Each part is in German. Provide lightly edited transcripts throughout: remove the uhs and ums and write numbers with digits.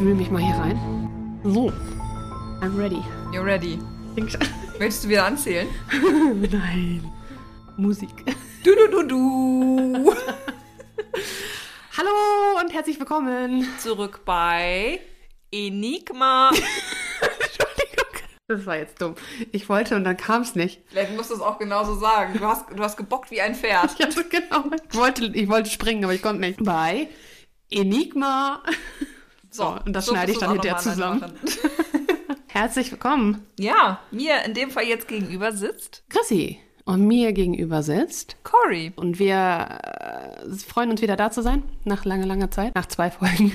fühle mich mal hier rein. So. I'm ready. You're ready. Möchtest du wieder anzählen? Nein. Musik. Du, du, du, du. Hallo und herzlich willkommen. Zurück bei Enigma. Entschuldigung. Das war jetzt dumm. Ich wollte und dann kam es nicht. Vielleicht musst du es auch genauso sagen. Du hast gebockt wie ein Pferd. Ich hatte, genau. Ich wollte springen, aber ich konnte nicht. Bei Enigma. So, und das so schneide ich dann hinterher zusammen. Herzlich willkommen. Ja, mir in dem Fall jetzt gegenüber sitzt Chrissy. Und mir gegenüber sitzt Cori. Und wir freuen uns, wieder da zu sein, nach langer, langer Zeit. Nach 2 Folgen,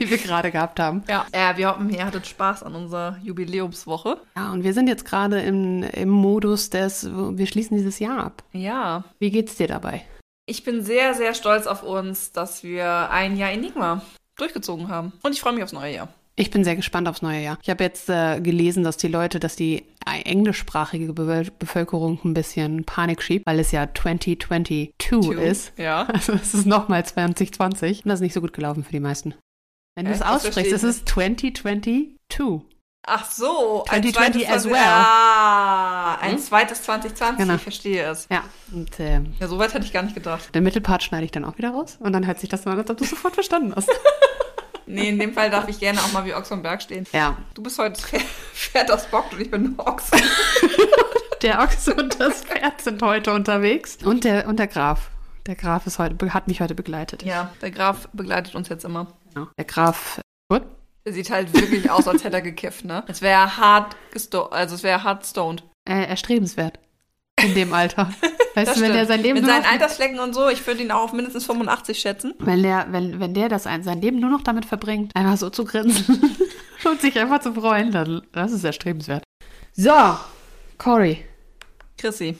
die wir gerade gehabt haben. Ja, wir hoffen, ihr hattet Spaß an unserer Jubiläumswoche. Ja, und wir sind jetzt gerade im Modus wir schließen dieses Jahr ab. Ja. Wie geht's dir dabei? Ich bin sehr, sehr stolz auf uns, dass wir ein Jahr Enigma durchgezogen haben. Und ich freue mich aufs neue Jahr. Ich bin sehr gespannt aufs neue Jahr. Ich habe jetzt gelesen, dass die englischsprachige Bevölkerung ein bisschen Panik schiebt, weil es ja 2022 ist. Ja. Also es ist nochmal 2020. Und das ist nicht so gut gelaufen für die meisten. Wenn du es aussprichst, ist es 2022. Ach so. 2020 as well. Ah, ein zweites 2020. Genau. Ich verstehe es. Ja. Und, ja, so weit hätte ich gar nicht gedacht. Den Mittelpart schneide ich dann auch wieder raus. Und dann hört sich das so an, als ob du es sofort verstanden hast. Nee, in dem Fall darf ich gerne auch mal wie Ochs vom Berg stehen. Ja. Du bist heute Pferd aus Bock und ich bin nur Ochs. Der Ochs und das Pferd sind heute unterwegs. Und der Graf. Der Graf hat mich heute begleitet. Ja, der Graf begleitet uns jetzt immer. Genau. Der Graf, gut. Der sieht halt wirklich aus, als hätte er gekifft, ne? Es wäre hart stoned. Erstrebenswert. In dem Alter. Weißt du, wenn der sein Leben mit seinen Altersflecken und so, ich würde ihn auch auf mindestens 85 schätzen. Wenn der sein Leben nur noch damit verbringt, einfach so zu grinsen und sich einfach zu freuen, dann das ist erstrebenswert. So, Cori. Chrissy.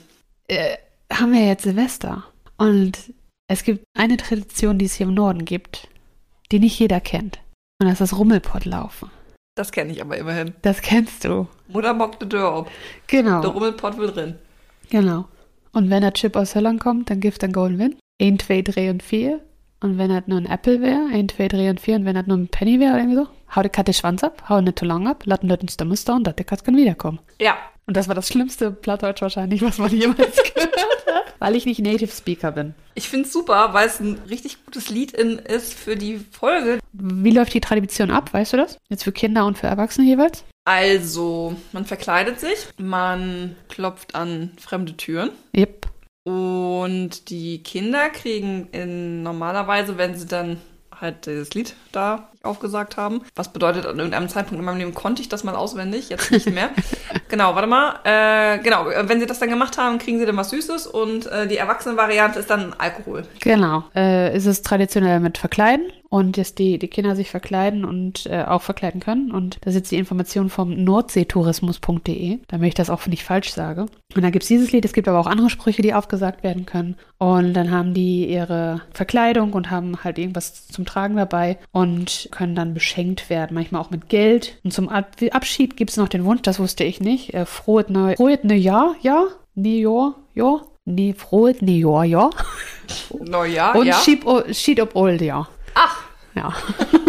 Haben wir jetzt Silvester. Und es gibt eine Tradition, die es hier im Norden gibt, die nicht jeder kennt. Und das ist das Rummelpottlaufen. Das kenne ich aber immerhin. Das kennst du. Mutter mockt die Tür auf. Genau. Der Rummelpott will drin. Genau. Und wenn der Chip aus Holland kommt, dann gibt es einen Golden Win. 1, 2, 3 und 4. Und wenn das nur ein Apple wäre, 1, 2, 3 und 4. Und wenn das nur ein Penny wäre oder irgendwie so, hau die Katze den Schwanz ab, hau nicht zu lang ab, lass den Leuten Stimmen stehen und der Katze kann wiederkommen. Ja. Und das war das schlimmste Plattdeutsch wahrscheinlich, was man jemals gehört hat. Weil ich nicht Native Speaker bin. Ich finde es super, weil es ein richtig gutes Lied ist für die Folge. Wie läuft die Tradition ab, weißt du das? Jetzt für Kinder und für Erwachsene jeweils? Also, man verkleidet sich, man klopft an fremde Türen. Yep. Und die Kinder kriegen normalerweise, wenn sie dann halt das Lied da aufgesagt haben, was bedeutet, an irgendeinem Zeitpunkt in meinem Leben konnte ich das mal auswendig, jetzt nicht mehr. Genau, warte mal. Genau, wenn sie das dann gemacht haben, kriegen sie dann was Süßes und die Erwachsenen-Variante ist dann Alkohol. Genau, ist es traditionell mit Verkleiden. Und dass die Kinder sich verkleiden und auch verkleiden können. Und das ist jetzt die Information vom nordseetourismus.de, damit ich das auch nicht falsch sage. Und dann gibt es dieses Lied, es gibt aber auch andere Sprüche, die aufgesagt werden können. Und dann haben die ihre Verkleidung und haben halt irgendwas zum Tragen dabei und können dann beschenkt werden, manchmal auch mit Geld. Und zum Abschied gibt es noch den Wunsch, das wusste ich nicht, frohes Neujahr, ja. Neujahr, und ja. Und schied ob old, ja. Ach, ja.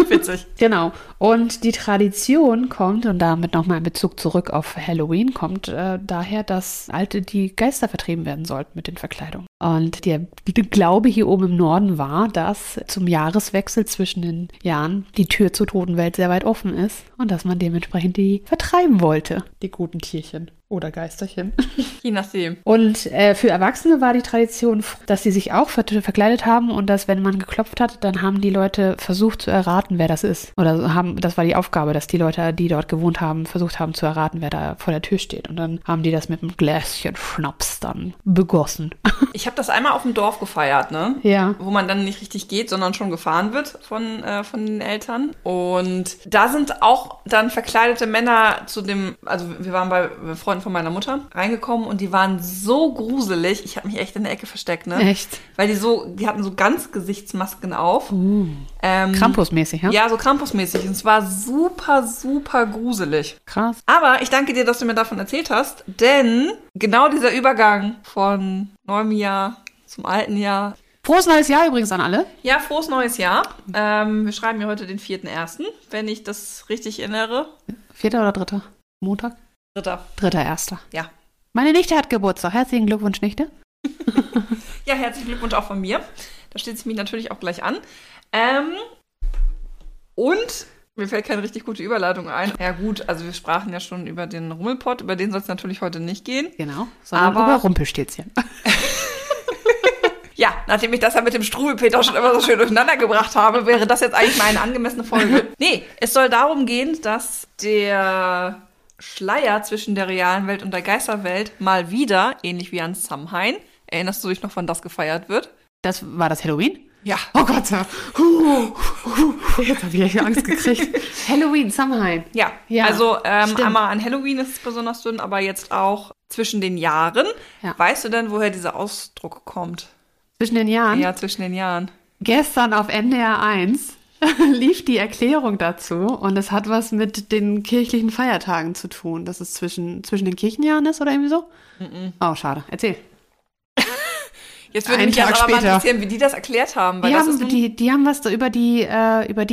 Witzig. Genau. Und die Tradition kommt, und damit nochmal in Bezug zurück auf Halloween, kommt daher, dass die Geister vertrieben werden sollten mit den Verkleidungen. Und der Glaube hier oben im Norden war, dass zum Jahreswechsel zwischen den Jahren die Tür zur Totenwelt sehr weit offen ist und dass man dementsprechend die vertreiben wollte, die guten Tierchen. Oder Geisterchen. Je nachdem. Und für Erwachsene war die Tradition, dass sie sich auch verkleidet haben und dass, wenn man geklopft hat, dann haben die Leute versucht zu erraten, wer das ist. Das war die Aufgabe, dass die Leute, die dort gewohnt haben, versucht haben zu erraten, wer da vor der Tür steht. Und dann haben die das mit einem Gläschen Schnaps dann begossen. Ich habe das einmal auf dem Dorf gefeiert, ne? Ja. Wo man dann nicht richtig geht, sondern schon gefahren wird von den Eltern. Und da sind auch dann verkleidete Männer wir waren bei Freunden von meiner Mutter reingekommen und die waren so gruselig. Ich habe mich echt in der Ecke versteckt, ne? Echt? Weil die hatten so ganz Gesichtsmasken auf. Krampusmäßig, ja? Ja, so krampusmäßig. Und es war super, super gruselig. Krass. Aber ich danke dir, dass du mir davon erzählt hast, denn genau dieser Übergang von neuem Jahr zum alten Jahr Frohes neues Jahr übrigens an alle. Ja, frohes neues Jahr. Wir schreiben ja heute den 4.1., wenn ich das richtig erinnere. 4. oder 3.? Montag? 3. 3.1. Ja. Meine Nichte hat Geburtstag. Herzlichen Glückwunsch, Nichte. Ja, herzlichen Glückwunsch auch von mir. Da steht sie mich natürlich auch gleich an. Und mir fällt keine richtig gute Überleitung ein. Ja gut, also wir sprachen ja schon über den Rummelpott. Über den soll es natürlich heute nicht gehen. Genau, sondern über Rumpelstilzchen. Ja, nachdem ich das ja mit dem Struwelpeter schon immer so schön durcheinander gebracht habe, wäre das jetzt eigentlich mal eine angemessene Folge. Nee, es soll darum gehen, dass der Schleier zwischen der realen Welt und der Geisterwelt mal wieder, ähnlich wie an Samhain, erinnerst du dich noch, wann das gefeiert wird? War das Halloween? Ja. Oh Gott, jetzt habe ich Angst gekriegt. Halloween, Samhain. Ja. Also einmal an Halloween ist es besonders dünn, aber jetzt auch zwischen den Jahren. Ja. Weißt du denn, woher dieser Ausdruck kommt? Zwischen den Jahren? Ja, zwischen den Jahren. Gestern auf NDR 1 lief die Erklärung dazu und es hat was mit den kirchlichen Feiertagen zu tun, dass es zwischen den Kirchenjahren ist oder irgendwie so? Mm-mm. Oh, schade. Erzähl. Jetzt würde mich aber mal interessieren, wie die das erklärt haben. Weil die haben was über die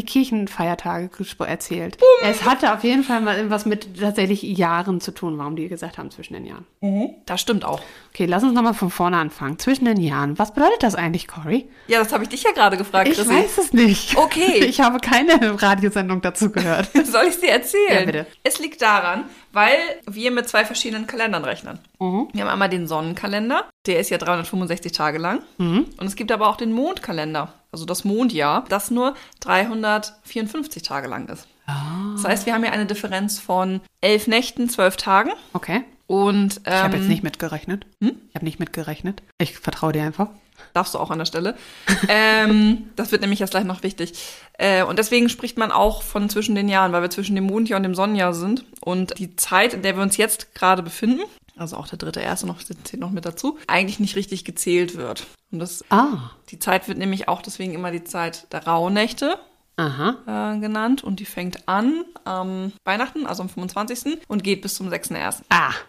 Kirchenfeiertage erzählt. Boom. Es hatte auf jeden Fall was mit tatsächlich Jahren zu tun, warum die gesagt haben, zwischen den Jahren. Mhm. Das stimmt auch. Okay, lass uns nochmal von vorne anfangen. Zwischen den Jahren. Was bedeutet das eigentlich, Cori? Ja, das habe ich dich ja gerade gefragt, Chrissy. Ich weiß es nicht. Okay. Ich habe keine Radiosendung dazu gehört. Soll ich es dir erzählen? Ja, bitte. Es liegt daran, weil wir mit zwei verschiedenen Kalendern rechnen. Mhm. Wir haben einmal den Sonnenkalender, der ist ja 365 Tage lang. Mhm. Und es gibt aber auch den Mondkalender, also das Mondjahr, das nur 354 Tage lang ist. Oh. Das heißt, wir haben hier eine Differenz von 11 Nächten, 12 Tagen. Okay. Und ich habe jetzt nicht mitgerechnet. Ich habe nicht mitgerechnet. Ich vertraue dir einfach. Darfst du auch an der Stelle. Das wird nämlich jetzt gleich noch wichtig. Und deswegen spricht man auch von zwischen den Jahren, weil wir zwischen dem Mondjahr und dem Sonnenjahr sind. Und die Zeit, in der wir uns jetzt gerade befinden, also auch der 3.1. noch mit dazu, eigentlich nicht richtig gezählt wird. Und die Zeit wird nämlich auch deswegen immer die Zeit der Rauhnächte genannt und die fängt an am Weihnachten, also am 25. und geht bis zum 6.1.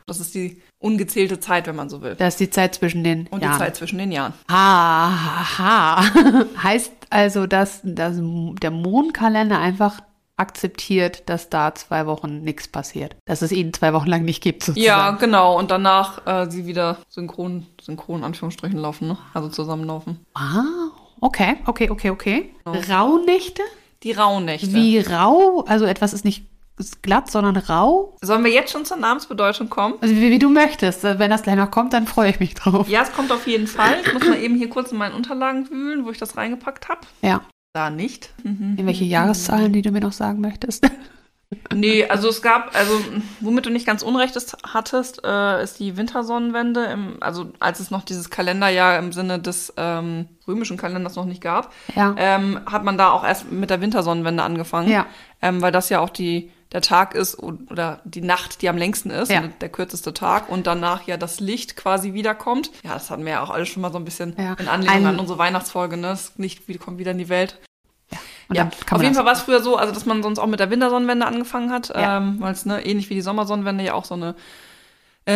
Das ist die ungezählte Zeit, wenn man so will. Das ist die Zeit zwischen den Jahren. Und die Zeit zwischen den Jahren. Heißt also, dass der Mondkalender einfach akzeptiert, dass da 2 Wochen nichts passiert. Dass es ihnen 2 Wochen lang nicht gibt, sozusagen. Ja, genau. Und danach sie wieder synchron in Anführungsstrichen laufen, ne? Also zusammenlaufen. Wow. Okay. Rauhnächte? Die Rauhnächte. Wie rau? Also etwas ist nicht glatt, sondern rau? Sollen wir jetzt schon zur Namensbedeutung kommen? Also wie du möchtest. Wenn das gleich noch kommt, dann freue ich mich drauf. Ja, es kommt auf jeden Fall. Ich muss mal eben hier kurz in meinen Unterlagen wühlen, wo ich das reingepackt habe. Ja. Da nicht. Mhm. Irgendwelche Jahreszahlen, die du mir noch sagen möchtest? Nee, also womit du nicht ganz Unrecht hattest, ist die Wintersonnenwende, als es noch dieses Kalenderjahr im Sinne des römischen Kalenders noch nicht gab, hat man da auch erst mit der Wintersonnenwende angefangen, weil das ja auch der Tag ist oder die Nacht, die am längsten ist, der kürzeste Tag und danach ja das Licht quasi wiederkommt. Ja, das hatten wir ja auch alle schon mal so ein bisschen in Anlehnung an unsere Weihnachtsfolge, ne? Das Licht kommt wieder in die Welt. Ja, auf jeden Fall war es früher so, also dass man sonst auch mit der Wintersonnenwende angefangen hat, weil es ähnlich wie die Sommersonnenwende ja auch so eine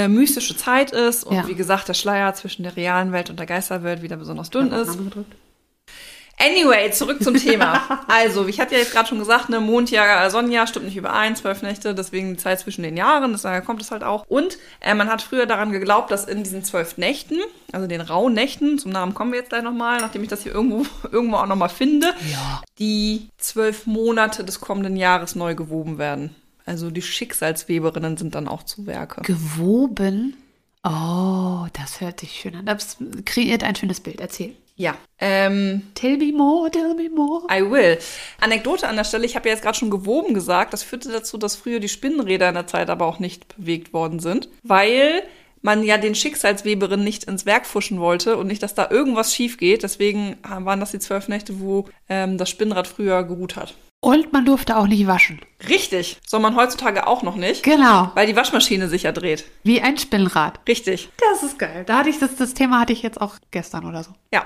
mystische Zeit ist und wie gesagt, der Schleier zwischen der realen Welt und der Geisterwelt wieder besonders dünn ist. Anyway, zurück zum Thema. Also, ich hatte ja jetzt gerade schon gesagt, ne, Mondjahr, Sonnenjahr stimmt nicht überein, 12 Nächte, deswegen die Zeit zwischen den Jahren, deswegen kommt es halt auch. Und man hat früher daran geglaubt, dass in diesen 12 Nächten, also den Rauhnächten, zum Namen kommen wir jetzt gleich nochmal, nachdem ich das hier irgendwo auch nochmal finde, die 12 Monate des kommenden Jahres neu gewoben werden. Also die Schicksalsweberinnen sind dann auch zu Werke. Gewoben? Oh, das hört sich schön an. Das kreiert ein schönes Bild. Erzähl. Ja. Tell me more. I will. Anekdote an der Stelle, ich habe ja jetzt gerade schon gewoben gesagt, das führte dazu, dass früher die Spinnenräder in der Zeit aber auch nicht bewegt worden sind, weil man ja den Schicksalsweberinnen nicht ins Werk fuschen wollte und nicht, dass da irgendwas schief geht. Deswegen waren das die 12 Nächte, wo das Spinnrad früher geruht hat. Und man durfte auch nicht waschen. Richtig. Soll man heutzutage auch noch nicht. Genau. Weil die Waschmaschine sich ja dreht. Wie ein Spinnrad. Richtig. Das ist geil. Das Thema hatte ich jetzt auch gestern oder so. Ja.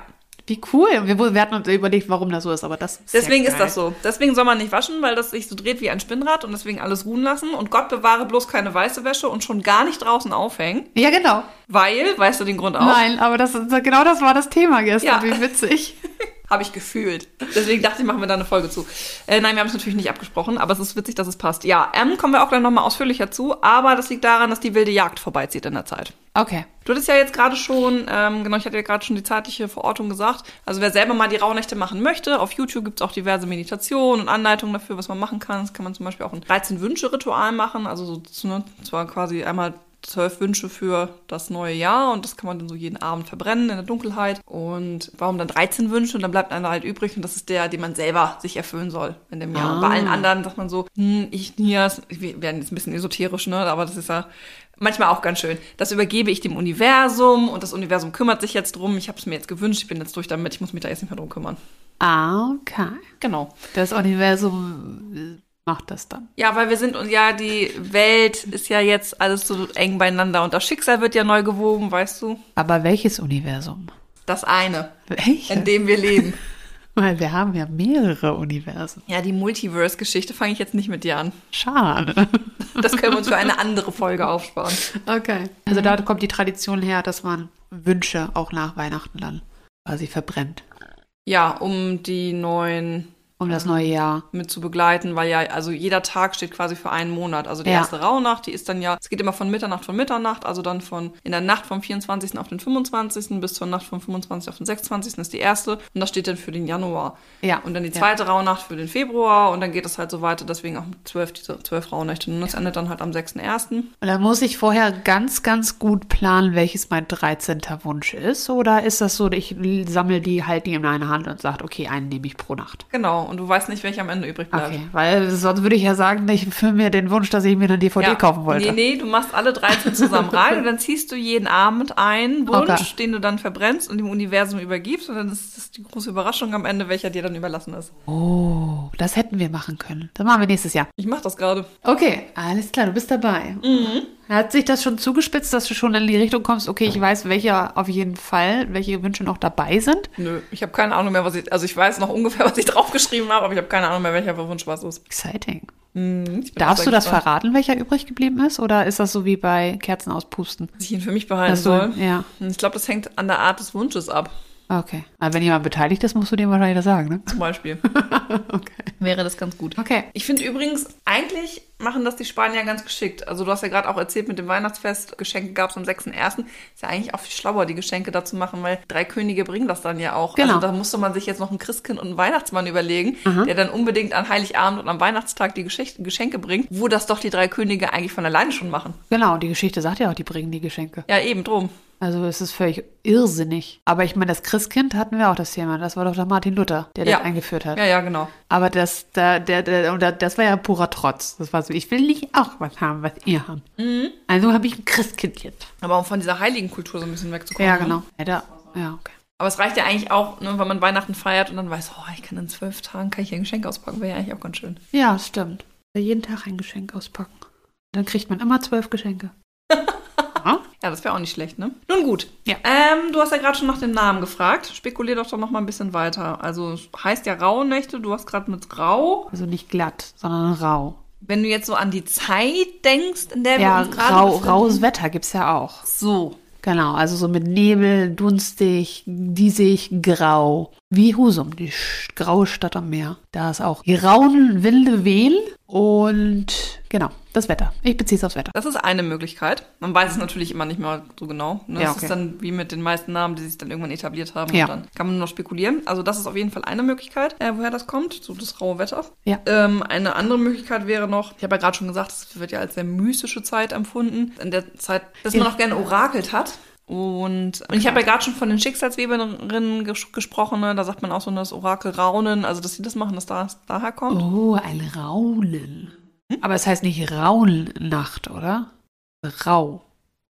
Wie cool. Wir hatten uns überlegt, warum das so ist, aber das ist deswegen ist das so. Deswegen soll man nicht waschen, weil das sich so dreht wie ein Spinnrad und deswegen alles ruhen lassen. Und Gott bewahre bloß keine weiße Wäsche und schon gar nicht draußen aufhängen. Ja, genau. Weil, weißt du den Grund auch? Nein, aber das war das Thema gestern. Ja. Wie witzig. Habe ich gefühlt. Deswegen dachte ich, machen wir da eine Folge zu. Nein, wir haben es natürlich nicht abgesprochen, aber es ist witzig, dass es passt. Ja, kommen wir auch gleich nochmal ausführlicher zu, aber das liegt daran, dass die wilde Jagd vorbeizieht in der Zeit. Okay. Du hattest ja jetzt gerade schon, ich hatte ja gerade schon die zeitliche Verortung gesagt, also wer selber mal die Rauhnächte machen möchte, auf YouTube gibt es auch diverse Meditationen und Anleitungen dafür, was man machen kann. Das kann man zum Beispiel auch ein 13-Wünsche-Ritual machen, also so, zwar quasi einmal 12 Wünsche für das neue Jahr und das kann man dann so jeden Abend verbrennen in der Dunkelheit. Und warum dann 13 Wünsche und dann bleibt einer halt übrig und das ist der, den man selber sich erfüllen soll in dem Jahr. Und bei allen anderen sagt man so, wir werden jetzt ein bisschen esoterisch, ne, aber das ist ja manchmal auch ganz schön. Das übergebe ich dem Universum und das Universum kümmert sich jetzt drum. Ich habe es mir jetzt gewünscht, ich bin jetzt durch damit, ich muss mich da jetzt nicht mehr drum kümmern. Ah, okay. Genau. Das Universum macht das dann. Ja, weil wir sind und ja, die Welt ist ja jetzt alles so eng beieinander und das Schicksal wird ja neu gewoben, weißt du. Aber welches Universum? Das eine, in dem wir leben. Weil wir haben ja mehrere Universen. Ja, die Multiverse-Geschichte fange ich jetzt nicht mit dir an. Schade. Das können wir uns für eine andere Folge aufsparen. Okay. Also da kommt die Tradition her, dass man Wünsche auch nach Weihnachten dann quasi verbrennt. Ja, um das neue Jahr mit zu begleiten, weil ja, also jeder Tag steht quasi für einen Monat. Also die erste Rauhnacht, die ist dann ja, es geht immer von Mitternacht, also dann in der Nacht vom 24. auf den 25. bis zur Nacht vom 25. auf den 26. ist die erste und das steht dann für den Januar. Ja. Und dann die zweite Rauhnacht für den Februar und dann geht es halt so weiter, deswegen auch 12 Rauhnächte und das endet dann halt am 6.1. Und dann muss ich vorher ganz, ganz gut planen, welches mein 13. Wunsch ist oder ist das so, ich sammle die halt in einer Hand und sage, okay, einen nehme ich pro Nacht. Genau. Und du weißt nicht, welcher am Ende übrig bleibt. Okay, weil sonst würde ich ja sagen, ich erfülle mir den Wunsch, dass ich mir eine DVD kaufen wollte. Nee, du machst alle 13 zusammen rein und dann ziehst du jeden Abend einen Wunsch, den du dann verbrennst und dem Universum übergibst. Und dann ist das die große Überraschung am Ende, welcher dir dann überlassen ist. Oh, das hätten wir machen können. Das machen wir nächstes Jahr. Ich mache das gerade. Okay, alles klar, du bist dabei. Mhm. Hat sich das schon zugespitzt, dass du schon in die Richtung kommst, okay, ich weiß, welche Wünsche noch dabei sind? Nö, ich habe keine Ahnung mehr, ich weiß noch ungefähr, was ich draufgeschrieben habe, aber ich habe keine Ahnung mehr, welcher Wunsch was ist. Exciting. Darfst du das verraten, welcher übrig geblieben ist? Oder ist das so wie bei Kerzen auspusten? Dass ich ihn für mich behalten soll? Ja. Ich glaube, das hängt an der Art des Wunsches ab. Okay. Aber wenn jemand beteiligt ist, musst du dem wahrscheinlich das sagen, ne? Zum Beispiel. Okay. Wäre das ganz gut. Okay. Ich finde übrigens, eigentlich machen das die Spanier ganz geschickt. Also du hast ja gerade auch erzählt, mit dem Weihnachtsfest, Geschenke gab es am 6.1. Ist ja eigentlich auch viel schlauer, die Geschenke dazu machen, weil 3 Könige bringen das dann ja auch. Genau. Also da musste man sich jetzt noch ein Christkind und einen Weihnachtsmann überlegen, der dann unbedingt an Heiligabend und am Weihnachtstag die Geschenke bringt, wo das doch die 3 Könige eigentlich von alleine schon machen. Genau, die Geschichte sagt ja auch, die bringen die Geschenke. Ja, eben drum. Also es ist völlig irrsinnig. Aber ich meine, das Christkind hatten wir auch das Thema. Das war doch der Martin Luther, der das eingeführt hat. Ja, ja, genau. Aber das war ja purer Trotz. Das war so, ich will nicht auch was haben, was ihr habt. Mhm. Also habe ich ein Christkind jetzt. Aber um von dieser heiligen Kultur so ein bisschen wegzukommen. Ja, genau. Ja, okay. Aber es reicht ja eigentlich auch, ne, wenn man Weihnachten feiert und dann weiß, ich kann in 12 Tagen ein Geschenk auspacken. Wäre ja eigentlich auch ganz schön. Ja, stimmt. Jeden Tag ein Geschenk auspacken. Dann kriegt man immer 12 Geschenke. Ja, das wäre auch nicht schlecht, ne? Nun gut. Ja. Du hast ja gerade schon nach dem Namen gefragt. Spekulier doch noch mal ein bisschen weiter. Also heißt ja Rauhnächte, du hast gerade mit Rau. Also nicht glatt, sondern rau. Wenn du jetzt so an die Zeit denkst, in der wir uns gerade befinden. Ja, raues Wetter gibt es ja auch. So. Genau, also so mit Nebel, dunstig, diesig, grau. Wie Husum, die graue Stadt am Meer. Da ist auch rauen, wilde Wehen und genau, das Wetter. Ich beziehe es aufs Wetter. Das ist eine Möglichkeit. Man weiß es natürlich immer nicht mehr so genau. Ne? Ja, okay. Das ist dann wie mit den meisten Namen, die sich dann irgendwann etabliert haben. Ja. Und dann kann man nur noch spekulieren. Also das ist auf jeden Fall eine Möglichkeit, woher das kommt, so das raue Wetter. Ja. Eine andere Möglichkeit wäre noch, ich habe ja gerade schon gesagt, es wird ja als sehr mystische Zeit empfunden. In der Zeit, dass man auch gerne orakelt hat. Und ich habe ja gerade schon von den Schicksalsweberinnen gesprochen, ne? Da sagt man auch so das Orakel Raunen, also dass sie das machen, dass das daher kommt. Oh, ein Raunen. Aber es heißt nicht Rauhnacht, oder? Rau.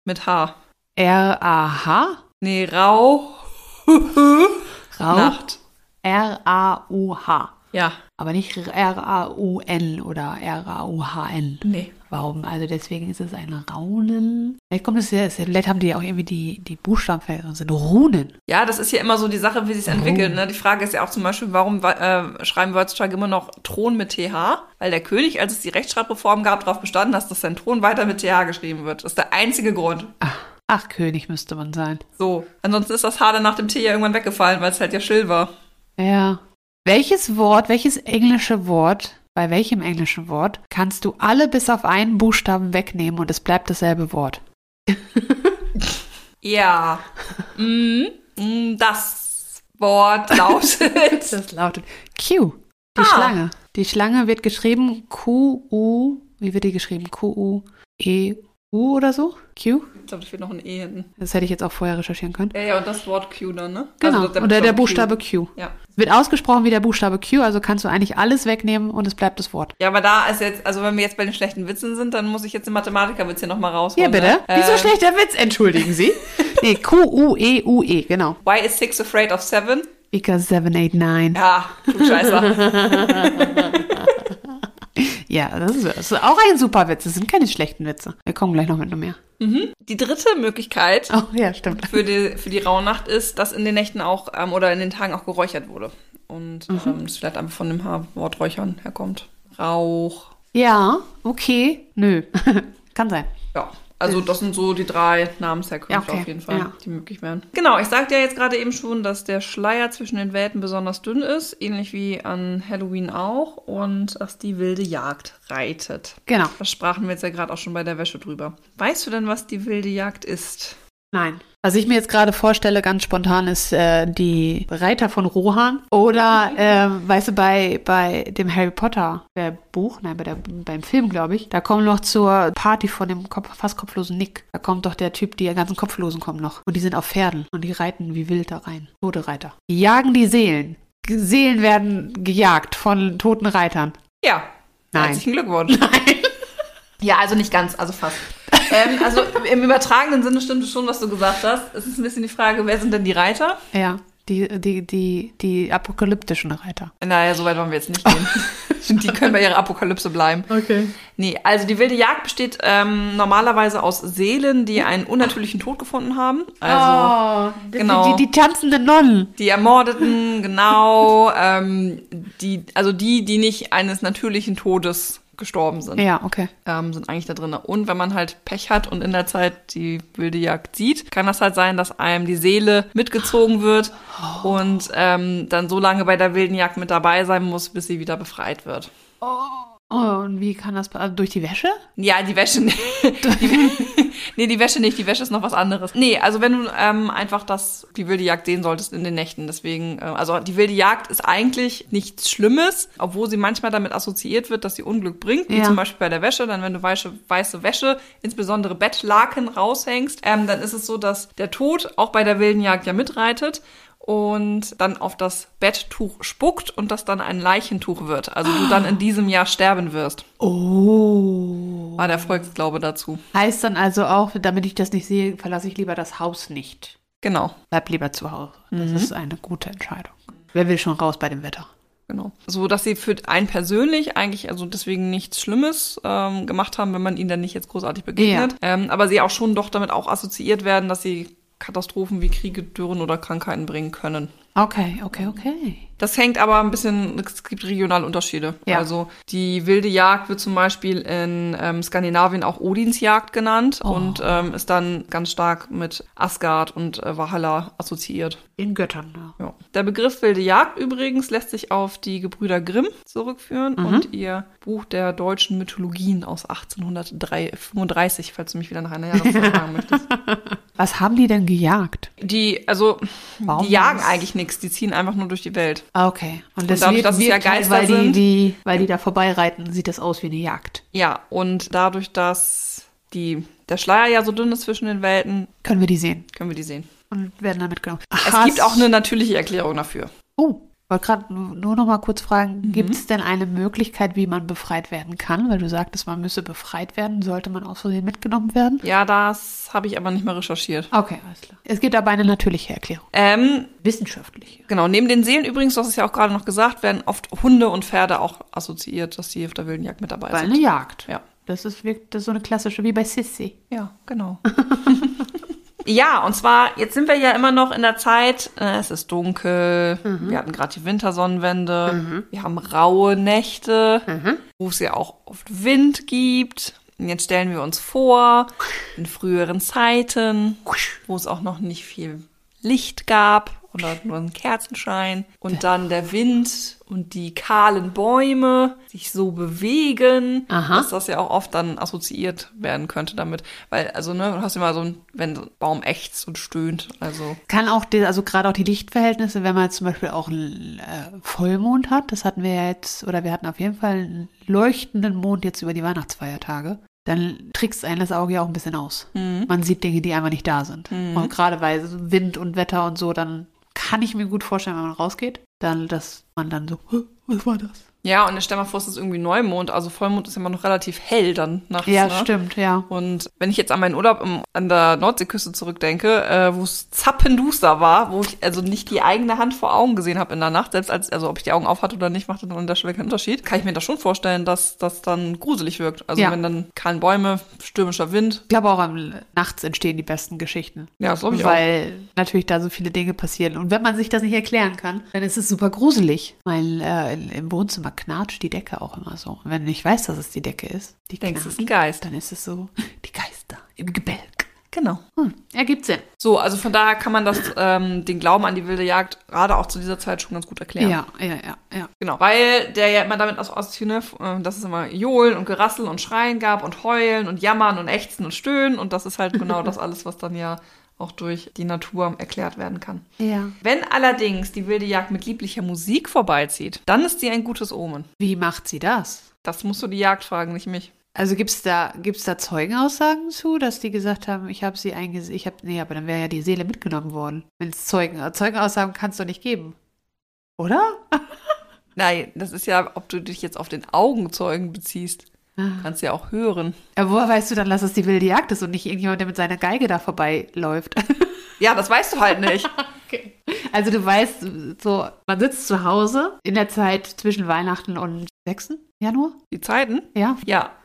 Mit H. R-A-H? Nee, Rau. Nacht. R-A-U-H. Ja. Aber nicht R-A-U-N oder R-A-U-H-N. Nee. Rauben. Also deswegen ist es ein Raunen. Vielleicht kommt es ja, vielleicht haben die ja auch irgendwie die Buchstaben verändert und sind Runen. Ja, das ist ja immer so die Sache, wie sich entwickelt. Ne? Die Frage ist ja auch zum Beispiel, warum schreiben wir heutzutage immer noch Thron mit TH? Weil der König, als es die Rechtschreibreform gab, darauf bestanden, dass das sein Thron weiter mit TH geschrieben wird. Das ist der einzige Grund. Ach, König müsste man sein. So, ansonsten ist das H dann nach dem T ja irgendwann weggefallen, weil es halt ja still war. Ja. Bei welchem englischen Wort kannst du alle bis auf einen Buchstaben wegnehmen und es bleibt dasselbe Wort? Ja. Das Wort lautet... Das lautet Q. Die Schlange. Die Schlange wird geschrieben Q-U... Wie wird die geschrieben? Q-U-E-U oder so? Q? Ich glaube, da fehlt noch ein E hinten. Das hätte ich jetzt auch vorher recherchieren können. Ja, und das Wort Q dann, ne? Genau, also der Buchstabe Q. Ja. Wird ausgesprochen wie der Buchstabe Q, also kannst du eigentlich alles wegnehmen und es bleibt das Wort. Ja, aber da ist jetzt, also wenn wir jetzt bei den schlechten Witzen sind, dann muss ich jetzt den Mathematikerwitz hier nochmal rausholen. Ja, bitte. Ne? Wieso schlechter Witz? Entschuldigen Sie. Nee, Q-U-E-U-E, genau. Why is 6 afraid of 7? Because 7, 8, 9. Ja, du Scheiße. Ja, das ist auch ein super Witz. Das sind keine schlechten Witze. Wir kommen gleich noch mit noch mehr. Die dritte Möglichkeit für die Rauhnacht ist, dass in den Nächten auch oder in den Tagen auch geräuchert wurde. Und das vielleicht einfach von dem Wort Räuchern herkommt. Rauch. Ja, okay. Nö. Kann sein. Ja. Also das sind so die drei Namensherkünfte auf jeden Fall, die möglich wären. Genau, ich sagte ja jetzt gerade eben schon, dass der Schleier zwischen den Welten besonders dünn ist, ähnlich wie an Halloween auch, und dass die wilde Jagd reitet. Genau. Da sprachen wir jetzt ja gerade auch schon bei der Wäsche drüber. Weißt du denn, was die wilde Jagd ist? Nein. Was ich mir jetzt gerade vorstelle, ganz spontan, ist die Reiter von Rohan. Oder, weißt du, bei dem Harry Potter Buch, nein, beim Film, glaube ich, da kommen noch zur Party von dem fast kopflosen Nick. Da kommt doch der Typ, die ganzen Kopflosen kommen noch. Und die sind auf Pferden. Und die reiten wie wild da rein. Tote Reiter. Die jagen die Seelen. Seelen werden gejagt von toten Reitern. Ja. Nein. Herzlichen Glückwunsch. Nein. Ja, also nicht ganz, also fast. Also im übertragenen Sinne stimmt schon, was du gesagt hast. Es ist ein bisschen die Frage, wer sind denn die Reiter? Ja, die apokalyptischen Reiter. Naja, so weit wollen wir jetzt nicht gehen. Die können bei ihrer Apokalypse bleiben. Okay. Nee, also die wilde Jagd besteht normalerweise aus Seelen, die einen unnatürlichen Tod gefunden haben. Also, genau. Die tanzenden Nonnen. Die Ermordeten, genau. Die nicht eines natürlichen Todes gestorben sind. Ja, okay. Sind eigentlich da drin. Und wenn man halt Pech hat und in der Zeit die wilde Jagd sieht, kann das halt sein, dass einem die Seele mitgezogen wird und dann so lange bei der wilden Jagd mit dabei sein muss, bis sie wieder befreit wird. Und wie kann das? Also durch die Wäsche? Ja, die Wäsche nicht. Nee, die Wäsche nicht. Die Wäsche ist noch was anderes. Nee, also wenn du einfach die wilde Jagd sehen solltest in den Nächten. Deswegen, also die wilde Jagd ist eigentlich nichts Schlimmes, obwohl sie manchmal damit assoziiert wird, dass sie Unglück bringt. Wie zum Beispiel bei der Wäsche. Dann, wenn du weiße Wäsche, insbesondere Bettlaken raushängst, dann ist es so, dass der Tod auch bei der wilden Jagd ja mitreitet. Und dann auf das Betttuch spuckt und das dann ein Leichentuch wird. Also du dann in diesem Jahr sterben wirst. Oh. War der Volksglaube dazu. Heißt dann also auch, damit ich das nicht sehe, verlasse ich lieber das Haus nicht. Genau. Bleib lieber zu Hause. Das ist eine gute Entscheidung. Wer will schon raus bei dem Wetter? Genau. So, dass sie für einen persönlich eigentlich, also deswegen nichts Schlimmes gemacht haben, wenn man ihnen dann nicht jetzt großartig begegnet. Ja. Aber sie auch schon doch damit auch assoziiert werden, dass sie Katastrophen wie Kriege, Dürren oder Krankheiten bringen können. Okay. Das hängt aber ein bisschen, es gibt regionale Unterschiede. Ja. Also die wilde Jagd wird zum Beispiel in Skandinavien auch Odinsjagd genannt und ist dann ganz stark mit Asgard und Valhalla assoziiert. Den Göttern, ja. Der Begriff wilde Jagd übrigens lässt sich auf die Gebrüder Grimm zurückführen und ihr Buch der deutschen Mythologien aus 1835, falls du mich wieder nach einer Jahreszeit fragen möchtest. Was haben die denn gejagt? Die jagen eigentlich nichts. Die ziehen einfach nur durch die Welt. Okay. Und dadurch, dass es ja Geister sind. Weil die da vorbeireiten, sieht das aus wie eine Jagd. Ja, und dadurch, dass der Schleier ja so dünn ist zwischen den Welten. Können wir die sehen. Und werden dann mitgenommen. Es gibt auch eine natürliche Erklärung dafür. Oh. Ich wollte gerade nur noch mal kurz fragen, gibt es denn eine Möglichkeit, wie man befreit werden kann? Weil du sagtest, man müsse befreit werden, sollte man aus Versehen mitgenommen werden? Ja, das habe ich aber nicht mehr recherchiert. Okay, alles klar. Es gibt aber eine natürliche Erklärung. Wissenschaftliche. Genau, neben den Seelen übrigens, das ist ja auch gerade noch gesagt, werden oft Hunde und Pferde auch assoziiert, dass die auf der wilden Jagd mit dabei sind. Weil eine Jagd. Ja. Das ist wirklich so eine klassische, wie bei Sissy. Ja, genau. Ja, und zwar, jetzt sind wir ja immer noch in der Zeit, es ist dunkel, wir hatten gerade die Wintersonnenwende, wir haben raue Nächte, wo es ja auch oft Wind gibt. Und jetzt stellen wir uns vor, in früheren Zeiten, wo es auch noch nicht viel Licht gab oder nur einen Kerzenschein und dann der Wind und die kahlen Bäume sich so bewegen, dass das ja auch oft dann assoziiert werden könnte damit. Weil, also, ne, du hast immer so, wenn so ein Baum ächzt und stöhnt, also. Kann auch, also gerade auch die Lichtverhältnisse, wenn man jetzt zum Beispiel auch einen Vollmond hat, das hatten wir ja jetzt, oder wir hatten auf jeden Fall einen leuchtenden Mond jetzt über die Weihnachtsfeiertage. Dann trickst einen das Auge ja auch ein bisschen aus. Mhm. Man sieht Dinge, die einfach nicht da sind. Mhm. Und gerade bei Wind und Wetter und so, dann kann ich mir gut vorstellen, wenn man rausgeht, dann, dass man dann so, was war das? Ja, und ich stell mal vor, es ist irgendwie Neumond, also Vollmond ist immer noch relativ hell dann nachts. Ja, ne? Stimmt, ja. Und wenn ich jetzt an meinen Urlaub an der Nordseeküste zurückdenke, wo es zappenduster war, wo ich also nicht die eigene Hand vor Augen gesehen habe in der Nacht, selbst als, also ob ich die Augen auf hatte oder nicht, macht dann an der Stelle keinen Unterschied, kann ich mir das schon vorstellen, dass das dann gruselig wirkt. Also wenn dann kahle Bäume, stürmischer Wind. Ich glaube auch, nachts entstehen die besten Geschichten. Ja, das glaube ich auch. Weil natürlich da so viele Dinge passieren. Und wenn man sich das nicht erklären kann, dann ist es super gruselig. Weil im Wohnzimmer knatscht die Decke auch immer so. Und wenn du nicht weißt, dass es die Decke ist, die denkst, es ist ein Geist. Dann ist es so, die Geister im Gebälk. Genau. Ergibt Sinn. So, also von daher kann man das, den Glauben an die wilde Jagd gerade auch zu dieser Zeit schon ganz gut erklären. Ja. Genau, weil der ja immer damit assoziiert, dass es immer Johlen und Gerasseln und Schreien gab und Heulen und Jammern und Ächzen und Stöhnen und das ist halt genau das alles, was dann ja auch durch die Natur erklärt werden kann. Ja. Wenn allerdings die wilde Jagd mit lieblicher Musik vorbeizieht, dann ist sie ein gutes Omen. Wie macht sie das? Das musst du die Jagd fragen, nicht mich. Also gibt's da Zeugenaussagen zu, dass die gesagt haben, ich habe sie eingesehen, nee, aber dann wäre ja die Seele mitgenommen worden. Wenn es Zeugenaussagen kannst du nicht geben. Oder? Nein, das ist ja, ob du dich jetzt auf den Augenzeugen beziehst. Kannst ja auch hören. Aber woher weißt du dann, dass es die wilde Jagd ist und nicht irgendjemand, der mit seiner Geige da vorbeiläuft? Ja, das weißt du halt nicht. Okay. Also du weißt, so man sitzt zu Hause in der Zeit zwischen Weihnachten und 6. Januar. Die Zeiten? Ja.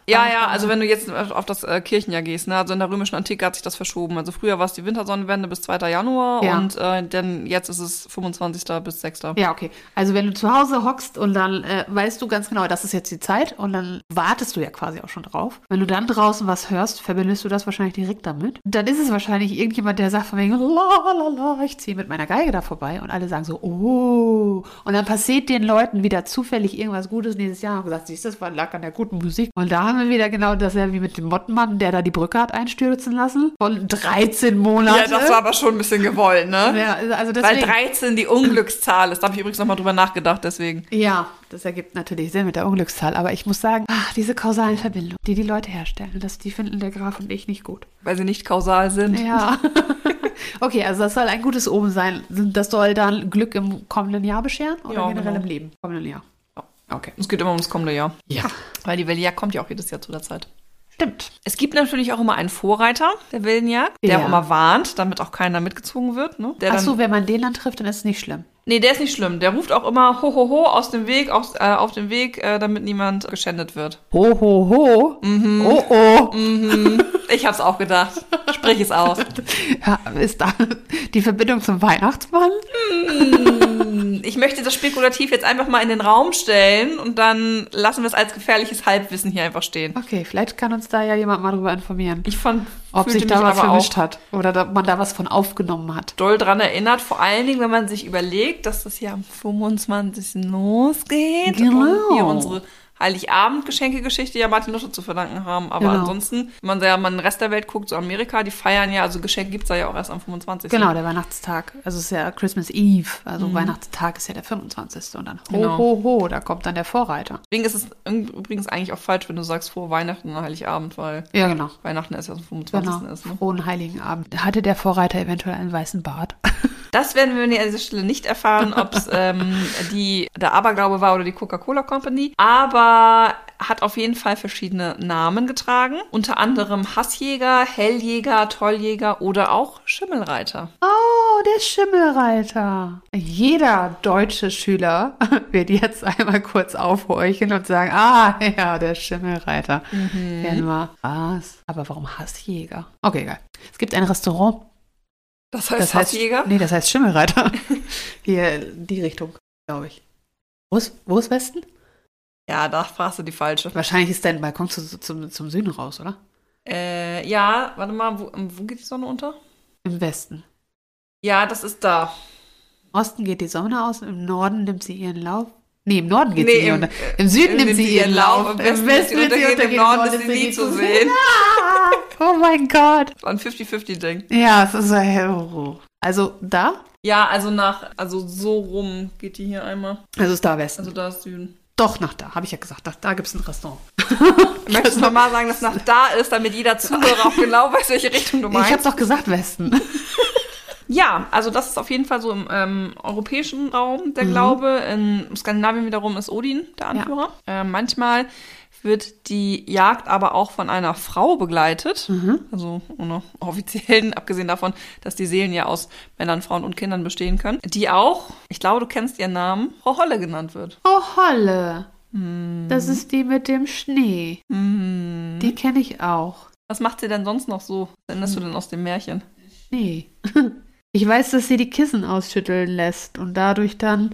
Ja, also wenn du jetzt auf das Kirchenjahr gehst, ne? Also in der römischen Antike hat sich das verschoben. Also früher war es die Wintersonnenwende bis 2. Januar und dann jetzt ist es 25. bis 6. Ja, okay. Also wenn du zu Hause hockst und dann weißt du ganz genau, das ist jetzt die Zeit und dann wartest du ja quasi auch schon drauf. Wenn du dann draußen was hörst, verbindest du das wahrscheinlich direkt damit. Dann ist es wahrscheinlich irgendjemand, der sagt von wegen, la, ich ziehe mit meiner Geige da vorbei und alle sagen so, oh. Und dann passiert den Leuten wieder zufällig irgendwas Gutes nächstes Jahr. Und gesagt, siehst du, das lag an der guten Musik. Und da haben wir wieder genau dasselbe wie mit dem Mottenmann, der da die Brücke hat einstürzen lassen. Von 13 Monaten. Ja, das war aber schon ein bisschen gewollt, ne? Ja, also deswegen. Weil 13 die Unglückszahl ist. Da habe ich übrigens nochmal drüber nachgedacht, deswegen. Ja, das ergibt natürlich Sinn mit der Unglückszahl. Aber ich muss sagen, diese kausalen Verbindungen, die Leute herstellen, die finden der Graf und ich nicht gut. Weil sie nicht kausal sind. Ja. Okay, also das soll ein gutes Omen sein. Das soll dann Glück im kommenden Jahr bescheren oder generell im Leben? Kommenden Jahr. Okay. Es geht immer ums kommende Jahr. Ja. Weil die wilde Jagd kommt ja auch jedes Jahr zu der Zeit. Stimmt. Es gibt natürlich auch immer einen Vorreiter der wilden Jagd, der auch immer warnt, damit auch keiner mitgezogen wird. Ne? Achso, wenn man den dann trifft, dann ist es nicht schlimm. Nee, der ist nicht schlimm. Der ruft auch immer ho, ho, ho aus dem Weg, auf dem Weg, damit niemand geschändet wird. Ho, ho, ho? Mhm. Oh, oh. Mhm. Ich hab's auch gedacht. Sprich es aus. Ja, ist da die Verbindung zum Weihnachtsmann? Ich möchte das spekulativ jetzt einfach mal in den Raum stellen und dann lassen wir es als gefährliches Halbwissen hier einfach stehen. Okay, vielleicht kann uns da ja jemand mal drüber informieren. Ob sich da was vermischt hat oder ob man da was von aufgenommen hat. Doll dran erinnert, vor allen Dingen, wenn man sich überlegt, dass das hier am 25. losgeht. Genau. Und hier unsere Heiligabend-Geschenke-Geschichte ja Martin Luther zu verdanken haben. Aber ansonsten, wenn man ja mal in den Rest der Welt guckt, so Amerika, die feiern ja, also Geschenke gibt es ja auch erst am 25. Genau, der Weihnachtstag. Also es ist ja Christmas Eve, also Weihnachtstag ist ja der 25. Und dann ho, ho, ho, da kommt dann der Vorreiter. Deswegen ist es übrigens eigentlich auch falsch, wenn du sagst frohe Weihnachten und Heiligabend, weil Weihnachten erst am 25. ist. Ne? Frohen Heiligenabend. Hatte der Vorreiter eventuell einen weißen Bart? Das werden wir an dieser Stelle nicht erfahren, ob es der Aberglaube war oder die Coca-Cola Company. Aber hat auf jeden Fall verschiedene Namen getragen. Unter anderem Hassjäger, Helljäger, Tolljäger oder auch Schimmelreiter. Oh! der Schimmelreiter. Jeder deutsche Schüler wird jetzt einmal kurz aufhorchen und sagen, ah, ja, der Schimmelreiter. Kennen wir. Was? Aber warum Hassjäger? Okay, egal. Es gibt ein Restaurant. Das heißt Hassjäger? Nee, das heißt Schimmelreiter. Hier, die Richtung, glaube ich. Wo ist Westen? Ja, da fragst du die falsche. Wahrscheinlich ist dein Balkon zum Süden raus, oder? Ja, warte mal, wo geht die Sonne unter? Im Westen. Ja, das ist da. Im Osten geht die Sonne aus, im Norden nimmt sie ihren Lauf. Nee, im Norden geht sie ihren Lauf. Im Süden nimmt sie ihren Lauf. Im Westen nimmt sie untergeht, im Norden ist sie nie zu sehen. Oh mein Gott. Das war ein 50-50-Ding. Ja, es ist so hell. Also da? Ja, also so rum geht die hier einmal. Also ist da Westen. Also da ist Süden. Doch, nach da, habe ich ja gesagt. Da gibt es ein Restaurant. Möchtest du nochmal sagen, dass nach da ist, damit jeder Zuhörer auch genau weiß, welche Richtung du meinst? Ich habe doch gesagt Westen. Ja, also das ist auf jeden Fall so im europäischen Raum der Glaube. In Skandinavien wiederum ist Odin der Anführer. Ja. Manchmal wird die Jagd aber auch von einer Frau begleitet. Also ohne offiziellen, abgesehen davon, dass die Seelen ja aus Männern, Frauen und Kindern bestehen können. Die auch, ich glaube, du kennst ihren Namen, Frau Holle genannt wird. Frau Holle. Das ist die mit dem Schnee. Die kenne ich auch. Was macht sie denn sonst noch so? Was erinnerst du denn aus dem Märchen? Schnee. Ich weiß, dass sie die Kissen ausschütteln lässt und dadurch dann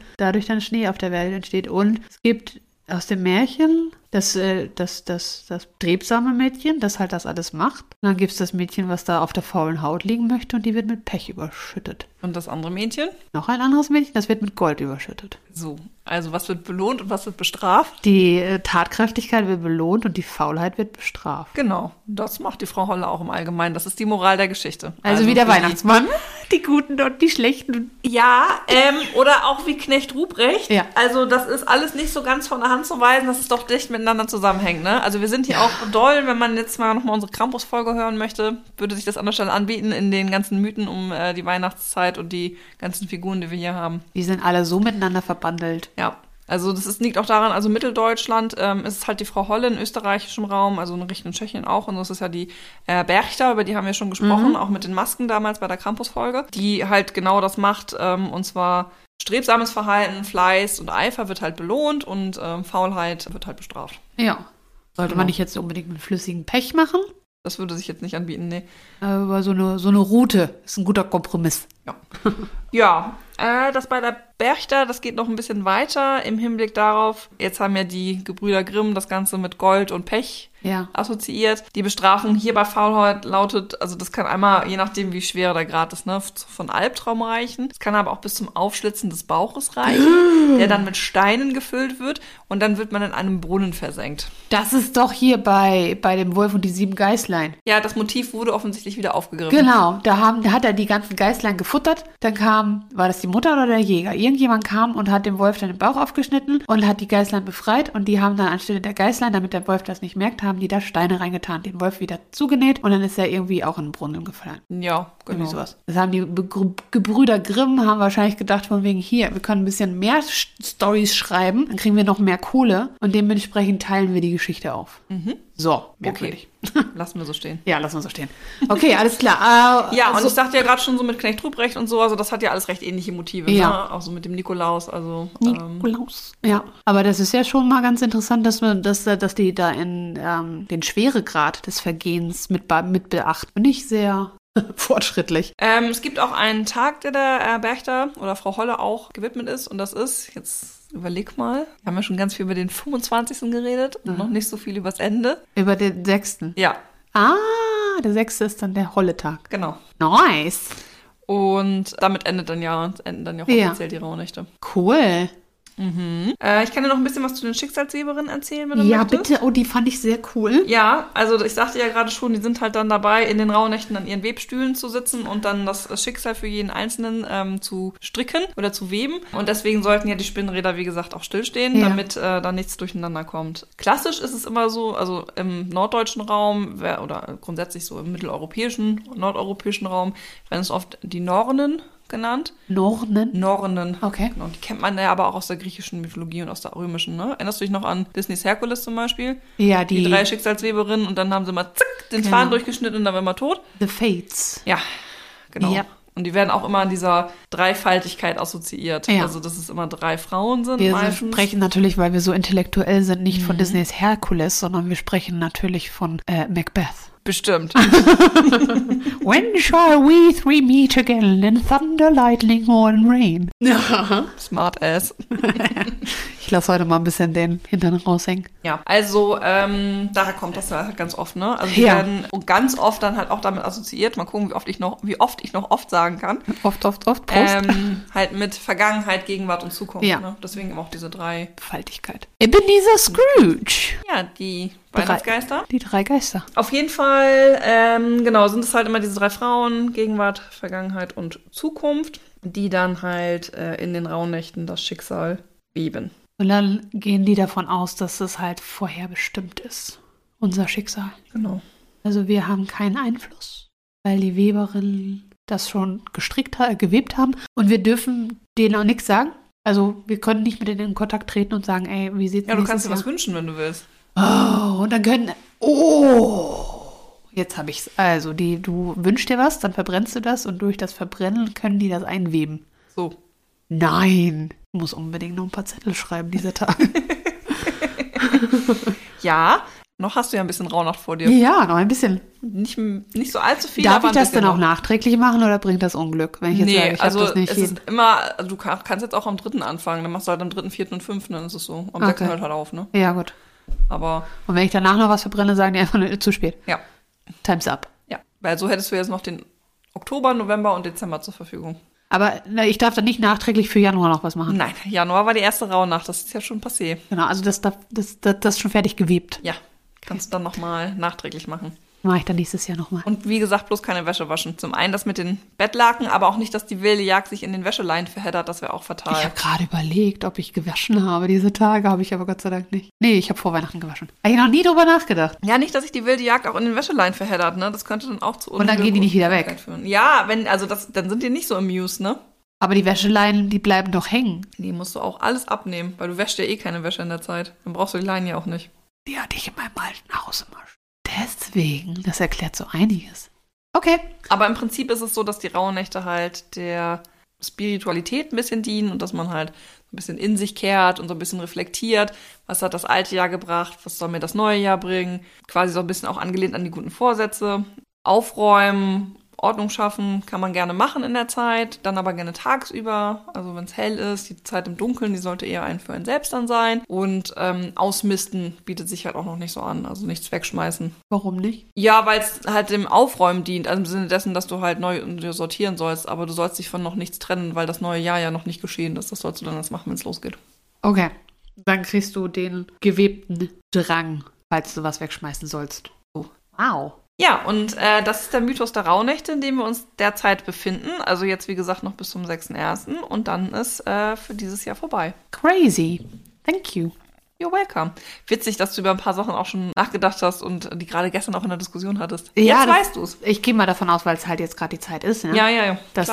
Schnee auf der Welt entsteht. Und es gibt aus dem Märchen das trebsame Mädchen, das halt das alles macht. Und dann gibt es das Mädchen, was da auf der faulen Haut liegen möchte, und die wird mit Pech überschüttet. Und das andere Mädchen? Noch ein anderes Mädchen, das wird mit Gold überschüttet. So, also was wird belohnt und was wird bestraft? Die Tatkräftigkeit wird belohnt und die Faulheit wird bestraft. Genau, das macht die Frau Holle auch im Allgemeinen. Das ist die Moral der Geschichte. Also wie der Weihnachtsmann, die Guten und die Schlechten. Ja, oder auch wie Knecht Ruprecht. Ja. Also das ist alles nicht so ganz von der Hand zu weisen, das ist doch dicht mit miteinander zusammenhängt, ne? Also wir sind hier auch doll, wenn man jetzt mal nochmal unsere Krampus-Folge hören möchte, würde sich das an der Stelle anbieten in den ganzen Mythen um die Weihnachtszeit und die ganzen Figuren, die wir hier haben. Die sind alle so miteinander verbandelt. Ja, also das liegt auch daran, also Mitteldeutschland ist halt die Frau Holle in österreichischem Raum, also in Richtung Tschechien auch, und das ist ja die Berchter, über die haben wir schon gesprochen, auch mit den Masken damals bei der Krampus-Folge, die halt genau das macht, und zwar strebsames Verhalten, Fleiß und Eifer wird halt belohnt und Faulheit wird halt bestraft. Ja. Sollte man nicht jetzt unbedingt mit flüssigem Pech machen? Das würde sich jetzt nicht anbieten, nee. Aber so eine Route ist ein guter Kompromiss. Ja. Ja, das bei der Berchter, das geht noch ein bisschen weiter im Hinblick darauf, jetzt haben ja die Gebrüder Grimm das Ganze mit Gold und Pech assoziiert. Die Bestrafung hier bei Faulheit lautet, also das kann einmal, je nachdem wie schwer der Grad ist, ne, von Albtraum reichen. Es kann aber auch bis zum Aufschlitzen des Bauches reichen, der dann mit Steinen gefüllt wird und dann wird man in einem Brunnen versenkt. Das ist doch hier bei dem Wolf und die 7 Geißlein. Ja, das Motiv wurde offensichtlich wieder aufgegriffen. Genau, da hat er die ganzen Geißlein gefuttert, dann war das die Mutter oder der Jäger? Irgendjemand kam und hat dem Wolf dann den Bauch aufgeschnitten und hat die Geißlein befreit und die haben dann anstelle der Geißlein, damit der Wolf das nicht merkt, haben die da Steine reingetan, den Wolf wieder zugenäht und dann ist er irgendwie auch in den Brunnen gefallen. Ja, genau. Irgendwie sowas. Das haben die Gebrüder Grimm haben wahrscheinlich gedacht von wegen hier, wir können ein bisschen mehr Storys schreiben, dann kriegen wir noch mehr Kohle und dementsprechend teilen wir die Geschichte auf. So, merkwürdig. Okay. Lassen wir so stehen. Ja, lassen wir so stehen. Okay, alles klar. Ja, also, und ich sagte ja gerade schon so mit Knecht Ruprecht und so, also das hat ja alles recht ähnliche Motive. Ja. Ne? Auch so mit dem Nikolaus. Also, Nikolaus. Ja, aber das ist ja schon mal ganz interessant, dass die da in den Schweregrad des Vergehens mit beachten. Nicht sehr fortschrittlich. Es gibt auch einen Tag, der der Berchter oder Frau Holle auch gewidmet ist und das ist jetzt... Überleg mal, wir haben ja schon ganz viel über den 25. geredet und noch nicht so viel übers Ende. Über den 6. Ja. Ah, der 6. ist dann der Holletag. Genau. Nice. Und damit enden dann ja offiziell die Rauhnächte. Cool. Ich kann dir noch ein bisschen was zu den Schicksalsweberinnen erzählen, wenn du möchtest. Ja, bitte. Oh, die fand ich sehr cool. Ja, also ich sagte ja gerade schon, die sind halt dann dabei, in den Rauhnächten an ihren Webstühlen zu sitzen und dann das Schicksal für jeden Einzelnen zu stricken oder zu weben. Und deswegen sollten ja die Spinnräder, wie gesagt, auch stillstehen, damit da nichts durcheinander kommt. Klassisch ist es immer so, also im norddeutschen Raum oder grundsätzlich so im mitteleuropäischen, nordeuropäischen Raum, werden es oft die Nornen genannt. Nornen. Okay. Genau, die kennt man ja aber auch aus der griechischen Mythologie und aus der römischen, ne? Erinnerst du dich noch an Disneys Herkules zum Beispiel? Ja, die drei Schicksalsweberinnen und dann haben sie mal zack den Faden durchgeschnitten und dann war man tot. The Fates. Ja, genau. Ja. Und die werden auch immer an dieser Dreifaltigkeit assoziiert. Ja. Also, dass es immer drei Frauen sind. Wir sprechen natürlich, weil wir so intellektuell sind, nicht von Disneys Herkules, sondern wir sprechen natürlich von Macbeth. Bestimmt. When shall we three meet again in thunder, lightning or in rain? Smart ass. Ich lasse heute mal ein bisschen den Hintern raushängen. Ja, also daher kommt das halt ganz oft, ne? Also die werden ganz oft dann halt auch damit assoziiert. Mal gucken, wie oft ich noch sagen kann. Oft, Prost. Halt mit Vergangenheit, Gegenwart und Zukunft. Ja. Ne? Deswegen eben auch diese Dreifaltigkeit. Ebenezer Scrooge. Ja, die Weihnachtsgeister? Die drei Geister. Auf jeden Fall, genau, sind es halt immer diese drei Frauen, Gegenwart, Vergangenheit und Zukunft, die dann halt in den Rauhnächten das Schicksal beben. Und dann gehen die davon aus, dass es halt vorherbestimmt ist, unser Schicksal. Genau. Also wir haben keinen Einfluss, weil die Weberinnen das schon gewebt haben und wir dürfen denen auch nichts sagen. Also wir können nicht mit denen in Kontakt treten und sagen, ey, wie sieht's aus? Ja, du kannst dir was wünschen, wenn du willst. Oh, und dann jetzt habe ich's. Also, du wünschst dir was, dann verbrennst du das und durch das Verbrennen können die das einweben. So. Nein. Ich muss unbedingt noch ein paar Zettel schreiben, diese Tage. Ja, noch hast du ja ein bisschen Rauhnacht vor dir. Ja, noch ein bisschen. Nicht so allzu viel. Darf ich das denn auch nachträglich machen oder bringt das Unglück? Wenn ich jetzt sage, ich also hab das nicht. Es ist immer, also du kannst jetzt auch am 3. anfangen, dann machst du halt am 3., 4. und 5. Dann ist es so. Am 6. hört halt auf, ne? Ja, gut. Aber und wenn ich danach noch was verbrenne, sagen die einfach zu spät. Ja. Time's up. Ja, weil so hättest du jetzt noch den Oktober, November und Dezember zur Verfügung. Aber ich darf dann nicht nachträglich für Januar noch was machen. Nein, Januar war die erste Rauhnacht, das ist ja schon passé. Genau, also das ist schon fertig gewebt. Ja, kannst du dann nochmal nachträglich machen. Mache ich dann nächstes Jahr nochmal. Und wie gesagt, bloß keine Wäsche waschen. Zum einen das mit den Bettlaken, aber auch nicht, dass die wilde Jagd sich in den Wäscheleinen verheddert. Das wäre auch fatal. Ich habe gerade überlegt, ob ich gewaschen habe. Diese Tage habe ich aber Gott sei Dank nicht. Nee, ich habe vor Weihnachten gewaschen. Habe ich noch nie drüber nachgedacht. Ja, nicht, dass sich die wilde Jagd auch in den Wäscheleinen verheddert, ne? Das könnte dann auch zu Unglück. Und dann gehen die nicht wieder weg. Führen. Ja, dann sind die nicht so amused, ne? Aber die Wäscheleinen, die bleiben doch hängen. Die musst du auch alles abnehmen, weil du wäschst ja eh keine Wäsche in der Zeit. Dann brauchst du die Leinen ja auch nicht. Die hatte ich in meinem alten Haus immer. Deswegen, das erklärt so einiges. Okay. Aber im Prinzip ist es so, dass die Rauhnächte halt der Spiritualität ein bisschen dienen und dass man halt ein bisschen in sich kehrt und so ein bisschen reflektiert. Was hat das alte Jahr gebracht? Was soll mir das neue Jahr bringen? Quasi so ein bisschen auch angelehnt an die guten Vorsätze. Aufräumen, Ordnung schaffen kann man gerne machen in der Zeit, dann aber gerne tagsüber. Also wenn es hell ist, die Zeit im Dunkeln, die sollte eher für einen selbst dann sein. Und Ausmisten bietet sich halt auch noch nicht so an, also nichts wegschmeißen. Warum nicht? Ja, weil es halt dem Aufräumen dient, also im Sinne dessen, dass du halt neu sortieren sollst, aber du sollst dich von noch nichts trennen, weil das neue Jahr ja noch nicht geschehen ist. Das sollst du dann erst machen, wenn es losgeht. Okay, dann kriegst du den gewebten Drang, falls du was wegschmeißen sollst. Oh. Wow. Ja, und das ist der Mythos der Rauhnächte, in dem wir uns derzeit befinden. Also jetzt, wie gesagt, noch bis zum 6.1. Und dann ist für dieses Jahr vorbei. Crazy. Thank you. You're welcome. Witzig, dass du über ein paar Sachen auch schon nachgedacht hast und die gerade gestern auch in der Diskussion hattest. Ja, jetzt weißt du es. Ich gehe mal davon aus, weil es halt jetzt gerade die Zeit ist. Ne? Ja. Dass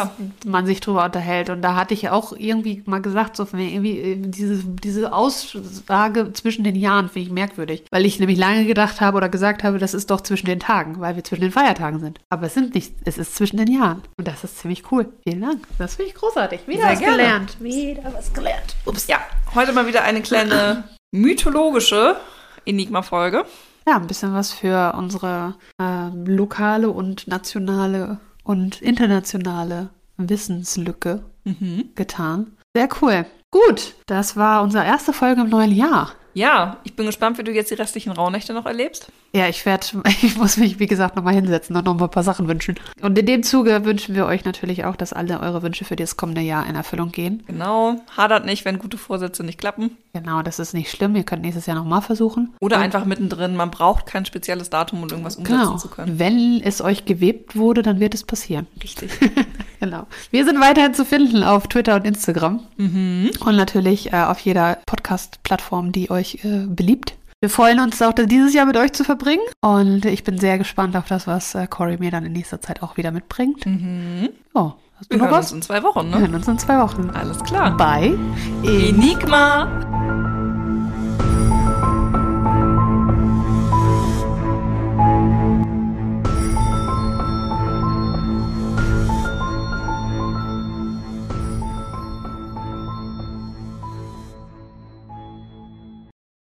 man sich drüber unterhält. Und da hatte ich ja auch irgendwie mal gesagt, so irgendwie diese Aussage zwischen den Jahren finde ich merkwürdig. Weil ich nämlich lange gedacht habe oder gesagt habe, das ist doch zwischen den Tagen, weil wir zwischen den Feiertagen sind. Aber es sind nicht, es ist zwischen den Jahren. Und das ist ziemlich cool. Vielen Dank. Das finde ich großartig. Wieder was gelernt. Ups. Ja, heute mal wieder eine kleine mythologische Enigma-Folge. Ja, ein bisschen was für unsere lokale und nationale und internationale Wissenslücke getan. Sehr cool. Gut, das war unsere erste Folge im neuen Jahr. Ja, ich bin gespannt, wie du jetzt die restlichen Rauhnächte noch erlebst. Ja, ich muss mich, wie gesagt, nochmal hinsetzen und nochmal ein paar Sachen wünschen. Und in dem Zuge wünschen wir euch natürlich auch, dass alle eure Wünsche für das kommende Jahr in Erfüllung gehen. Genau, hadert nicht, wenn gute Vorsätze nicht klappen. Genau, das ist nicht schlimm, ihr könnt nächstes Jahr nochmal versuchen. Oder und einfach mittendrin, man braucht kein spezielles Datum, um irgendwas umsetzen zu können. Wenn es euch gewebt wurde, dann wird es passieren. Richtig. Genau. Wir sind weiterhin zu finden auf Twitter und Instagram. Und natürlich auf jeder Podcast-Plattform, die euch beliebt. Wir freuen uns auch, dieses Jahr mit euch zu verbringen. Und ich bin sehr gespannt auf das, was Cori mir dann in nächster Zeit auch wieder mitbringt. Oh, wir hören uns in 2 Wochen, ne? Wir hören uns in 2 Wochen. Alles klar. Bye. Enigma.